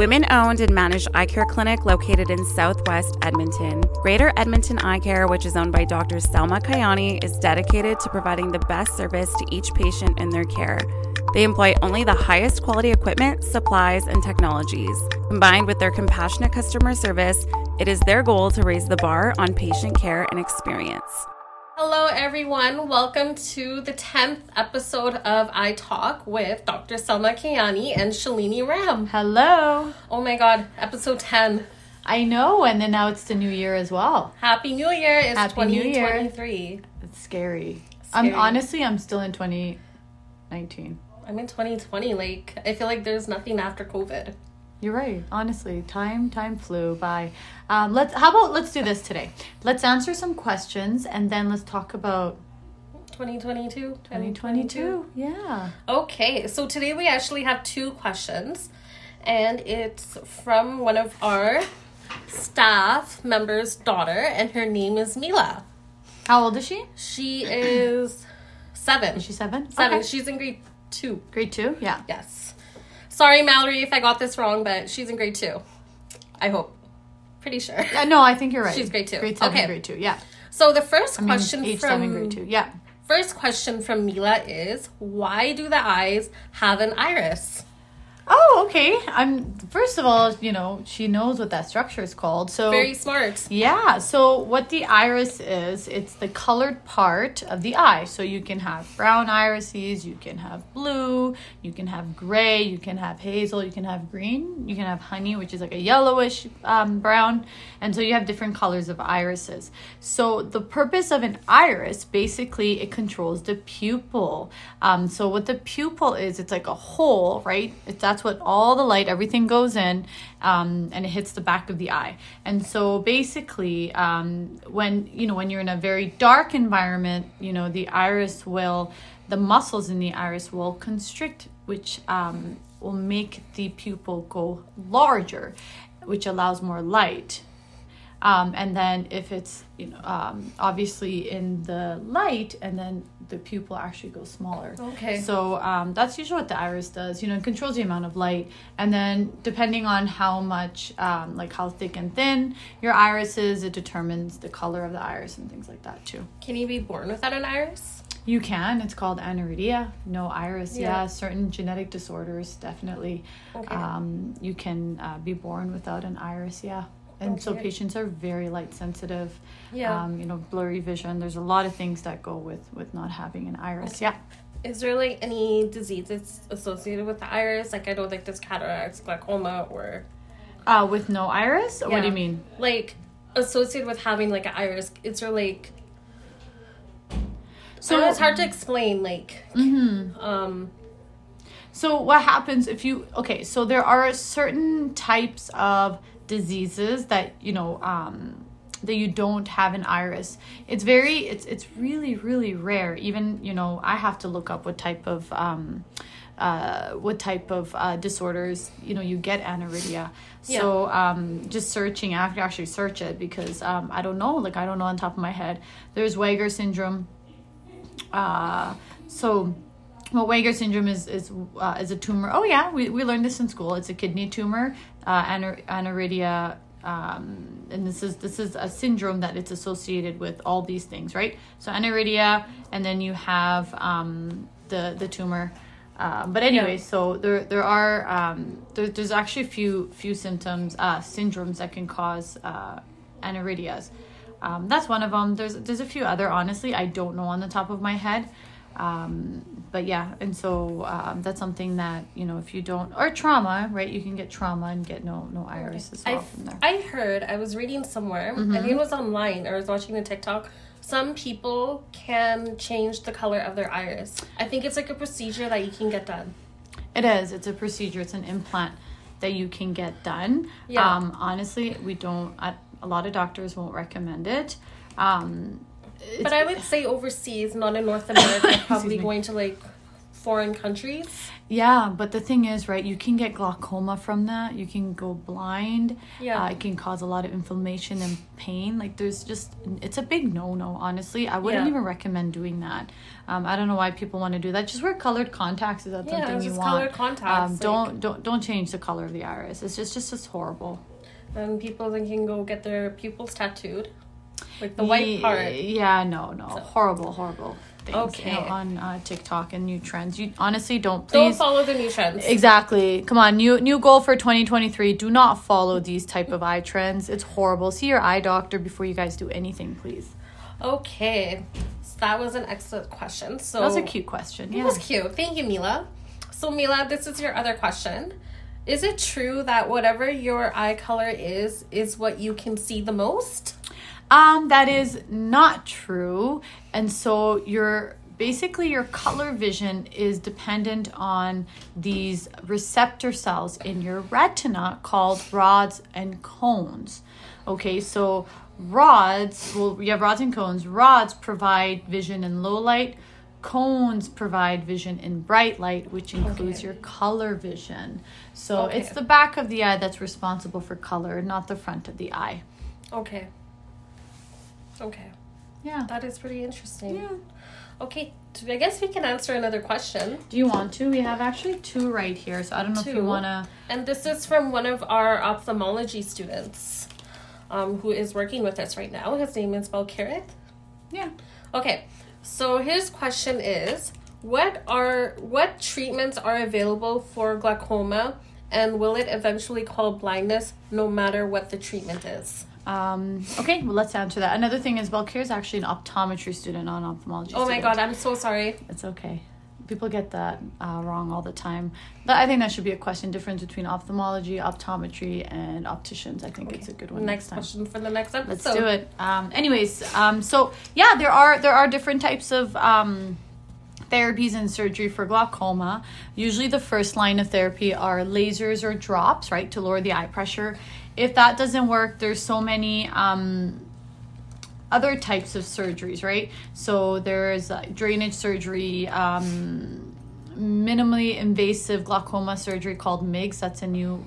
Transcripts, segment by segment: women-owned and managed eye care clinic located in Southwest Edmonton. Greater Edmonton Eye Care, which is owned by Dr. Salma Kiani, is dedicated to providing the best service to each patient in their care. They employ only the highest quality equipment, supplies, and technologies. Combined with their compassionate customer service, it is their goal to raise the bar on patient care and experience. Hello everyone, welcome to the 10th episode of I Talk with Dr. Salma Kiani and Shalini Ram. Hello. Oh my god, episode 10. I know, and then now it's the new year as well. Happy New Year, it's Happy 2023. New year. It's scary. I'm still in 2019. I'm in 2020, like, I feel like there's nothing after COVID. You're right. Honestly, time flew by. Let's do this today. Let's answer some questions and then let's talk about 2022. 2022. Yeah. Okay. So today we actually have two questions and it's from one of our staff members' daughter and her name is Mila. How old is she? She is 7. Is she 7? 7. Okay. She's in grade 2. Grade 2? Yeah. Yes. Sorry, Mallory, if I got this wrong, but she's in grade 2. I hope. Pretty sure. No, I think you're right. She's grade 2. Grade 7, okay. Grade 2, yeah. So the grade 2, yeah. First question from Mila is, why do the eyes have an iris? Oh, okay. First of all, you know, she knows what that structure is called. So very smart. Yeah. So what the iris is, it's the colored part of the eye. So you can have brown irises, you can have blue, you can have gray, you can have hazel, you can have green, you can have honey, which is like a yellowish brown. And so you have different colors of irises. So the purpose of an iris, basically, it controls the pupil. So what the pupil is, it's like a hole, right? That's what all the light, everything goes in, and it hits the back of the eye. And so basically, when you're in a very dark environment, you know, the muscles in the iris will constrict, which will make the pupil go larger, which allows more light. And then if it's, you know, obviously in the light, and then the pupil actually goes smaller. Okay. So that's usually what the iris does. You know, it controls the amount of light. And then depending on how much, how thick and thin your iris is, it determines the color of the iris and things like that too. Can you be born without an iris? You can. It's called aniridia, no iris. Yeah. Certain genetic disorders, definitely. Okay. You can be born without an iris, yeah. And okay. So patients are very light sensitive, yeah. Blurry vision. There's a lot of things that go with not having an iris, okay. Yeah. Is there like any disease that's associated with the iris? Like I know like there's cataracts, glaucoma or... with no iris? Yeah. What do you mean? Like associated with having like an iris, is there like... So it's hard to explain like... Mm-hmm. So what happens if you... Okay, so there are certain types of... diseases that that you don't have an iris. It's really, really rare. Even I have to look up what type of disorders you get aniridia. Yeah. So just searching, I have to actually search it because I don't know on top of my head. There's WAGR syndrome. Well, Wegener syndrome is a tumor. Oh yeah, we learned this in school. It's a kidney tumor, aniridia, and this is a syndrome that it's associated with all these things, right? So aniridia, and then you have the tumor. But anyway, yeah. So there are there's actually a few symptoms syndromes that can cause aniridias. That's one of them. There's a few other. Honestly, I don't know on the top of my head. But yeah, and so that's something that if you don't, or trauma, right? You can get trauma and get no iris as well from there. I was reading somewhere, mm-hmm. I think it was online, or I was watching the TikTok. Some people can change the color of their iris. I think it's like a procedure that you can get done. It is. It's a procedure. It's an implant that you can get done. Yeah. Honestly, we don't. A lot of doctors won't recommend it. But I would say overseas, not in North America, probably going to like foreign countries. Yeah, but the thing is, right, you can get glaucoma from that. You can go blind. Yeah. It can cause a lot of inflammation and pain. Like, there's just, it's a big no-no, honestly. I wouldn't even recommend doing that. I don't know why people want to do that. Just wear colored contacts. Is that something you want? Yeah, just colored contacts. Don't change the color of the iris. It's just horrible. And people think you can go get their pupils tattooed. Like the white part. Yeah, no. So. Horrible things on TikTok and new trends. You honestly don't follow the new trends. Exactly. Come on, new goal for 2023. Do not follow these type of eye trends. It's horrible. See your eye doctor before you guys do anything, please. Okay. So that was an excellent question. So that was a cute question. Yeah. It was cute. Thank you, Mila. So Mila, this is your other question. Is it true that whatever your eye color is what you can see the most? That is not true. And so your color vision is dependent on these receptor cells in your retina called rods and cones. Okay, so rods and cones. Rods provide vision in low light. Cones provide vision in bright light, which includes your color vision. So it's the back of the eye that's responsible for color, not the front of the eye. Okay. Yeah. That is pretty interesting. Yeah. Okay. I guess we can answer another question. Do you want to? We have actually two right here, so I don't know if you want to... And this is from one of our ophthalmology students who is working with us right now. His name is Balcaret. Yeah. Okay. So his question is, what treatments are available for glaucoma, and will it eventually cause blindness no matter what the treatment is? Okay, well, let's answer that. Another thing is, Valcere is actually an optometry student, not an ophthalmology student. Oh my God, I'm so sorry. It's okay. People get that wrong all the time. But I think that should be a question, difference between ophthalmology, optometry, and opticians. I think it's a good one next time. Next question for the next episode. Let's do it. So yeah, there are different types of therapies and surgery for glaucoma. Usually the first line of therapy are lasers or drops, right, to lower the eye pressure. If that doesn't work, there's so many other types of surgeries, right? So there's drainage surgery, minimally invasive glaucoma surgery called MIGS. That's a new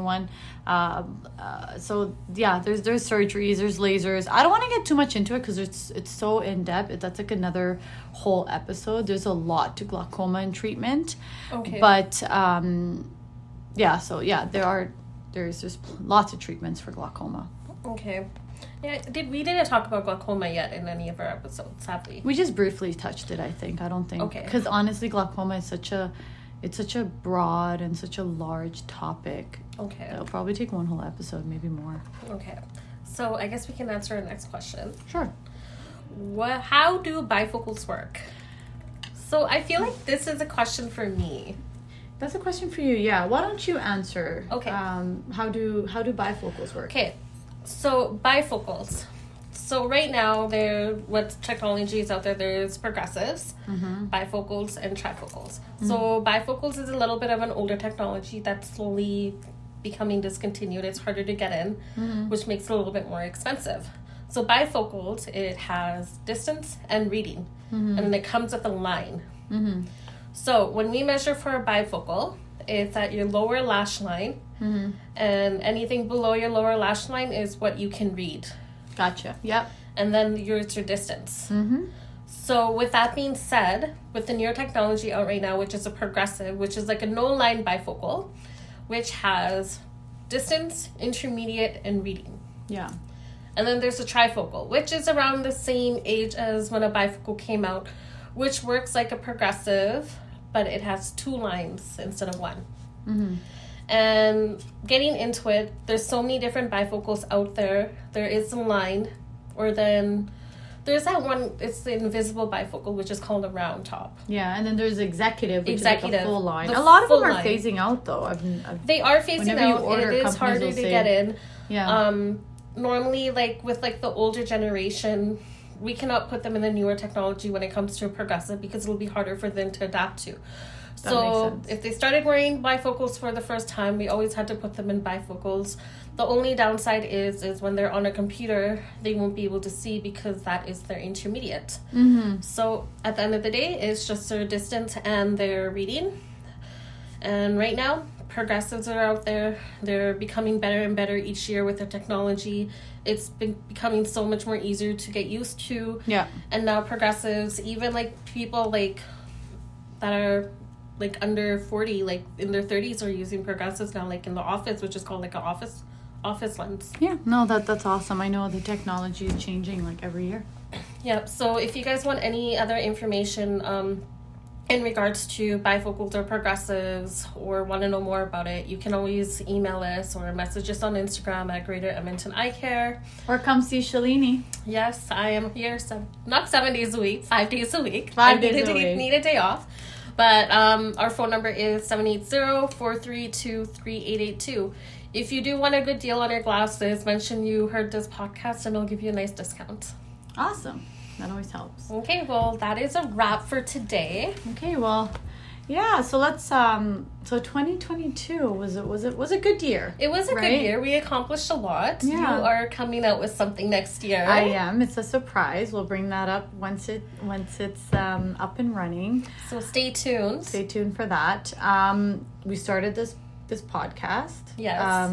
one. There's surgeries, there's lasers. I don't want to get too much into it because it's so in depth. That's like another whole episode. There's a lot to glaucoma and treatment. Okay. But there's lots of treatments for glaucoma. Okay. Yeah, we didn't talk about glaucoma yet in any of our episodes, sadly. We just briefly touched it, I think. I don't think. Okay. Because honestly, glaucoma is such a broad and such a large topic. Okay. It'll probably take one whole episode, maybe more. Okay. So I guess we can answer our next question. Sure. How do bifocals work? So I feel like this is a question for me. That's a question for you, yeah. Why don't you answer? Okay. How do bifocals work? Okay. So bifocals. So right now, what technology is out there? There's progressives, bifocals, and trifocals. Mm-hmm. So bifocals is a little bit of an older technology that's slowly becoming discontinued. It's harder to get in, which makes it a little bit more expensive. So bifocals, it has distance and reading, and it comes with a line. Mm-hmm. So when we measure for a bifocal, it's at your lower lash line, and anything below your lower lash line is what you can read. Gotcha. Yep. And then it's your distance. Mm-hmm. So with that being said, with the newer technology out right now, which is a progressive, which is like a no-line bifocal, which has distance, intermediate, and reading. Yeah. And then there's a trifocal, which is around the same age as when a bifocal came out, which works like a progressive, but it has two lines instead of one. Mm-hmm. And getting into it, there's so many different bifocals out there. There is some line, or then there's that one, it's the invisible bifocal, which is called a round top. Yeah, and then there's executive, which is like a full line. A lot of them are phasing out, though. They are phasing out. It is harder to get in. Yeah. Normally, like with like the older generation, we cannot put them in the newer technology when it comes to progressive because it'll be harder for them to adapt to. So if they started wearing bifocals for the first time, we always had to put them in bifocals. The only downside is when they're on a computer, they won't be able to see because that is their intermediate. Mm-hmm. So at the end of the day, it's just their distance and their reading. And right now, progressives are out there. They're becoming better and better each year with their technology. It's been becoming so much more easier to get used to. Yeah. And now progressives, even like people like that are like under 40, like in their 30s, are using progressives now, like in the office, which is called like an office lens. Yeah, no, that's awesome. I know the technology is changing like every year. Yeah, so if you guys want any other information in regards to bifocals or progressives, or want to know more about it, you can always email us or message us on Instagram at Greater Edmonton Eye Care. Or come see Shalini. Yes, I am here, not 7 days a week, 5 days a week. Need a day off. But our phone number is 780-432-3882. If you do want a good deal on your glasses, mention you heard this podcast and I'll give you a nice discount. Awesome. That always helps. Okay, well, that is a wrap for today. Okay, well, yeah, so let's, 2022 was a good year. It was a good year. We accomplished a lot. Yeah. You are coming out with something next year. I am. It's a surprise. We'll bring that up once it's up and running. So stay tuned. Stay tuned for that. We started this podcast. Yes.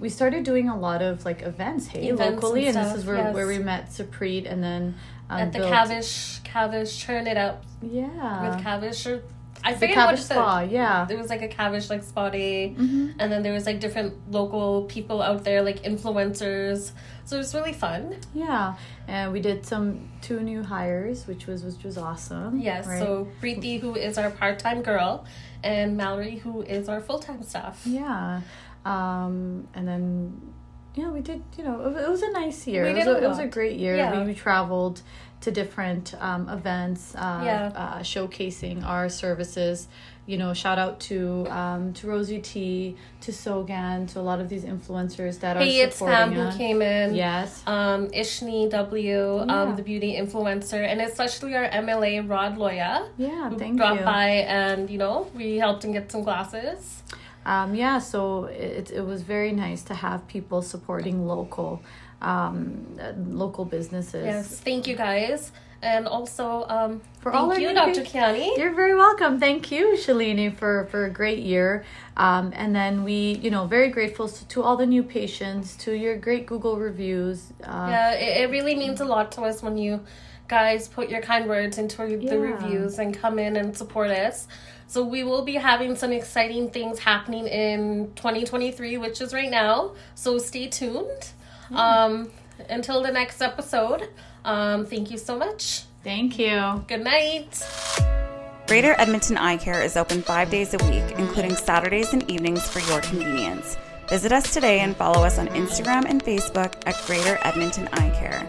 We started doing a lot of like events locally, and this is where we met Sapreet, and then at the Kavish Turn It Up, yeah, with Kavish, or I forget what it's called. Yeah, there was like a Kavish like spa day, mm-hmm. and then there was like different local people out there, like influencers. So it was really fun. Yeah, and we did two new hires, which was awesome. Yes, right? So Preeti, who is our part-time girl, and Mallory, who is our full-time staff. Yeah. And then, yeah, we did, it was a nice year. It was a great year. Yeah. We traveled to different events, showcasing our services. Shout out to Rosie T, to Sogan, to a lot of these influencers that are supporting us. Hey, it's Sam who came in. Yes. Ishni W, the beauty influencer, and especially our MLA, Rod Loya. Yeah, thank you. Dropped by and, we helped him get some glasses. So it was very nice to have people supporting local businesses. Yes, thank you guys. And also, thank you, Dr. Kiani. You're very welcome. Thank you, Shalini, for a great year. And then we, very grateful to all the new patients, to your great Google reviews. It really means a lot to us when you guys put your kind words into the reviews and come in and support us. So we will be having some exciting things happening in 2023, which is right now. So stay tuned. Until the next episode. Thank you so much. Thank you. Good night. Greater Edmonton Eye Care is open 5 days a week, including Saturdays and evenings for your convenience. Visit us today and follow us on Instagram and Facebook at Greater Edmonton Eye Care.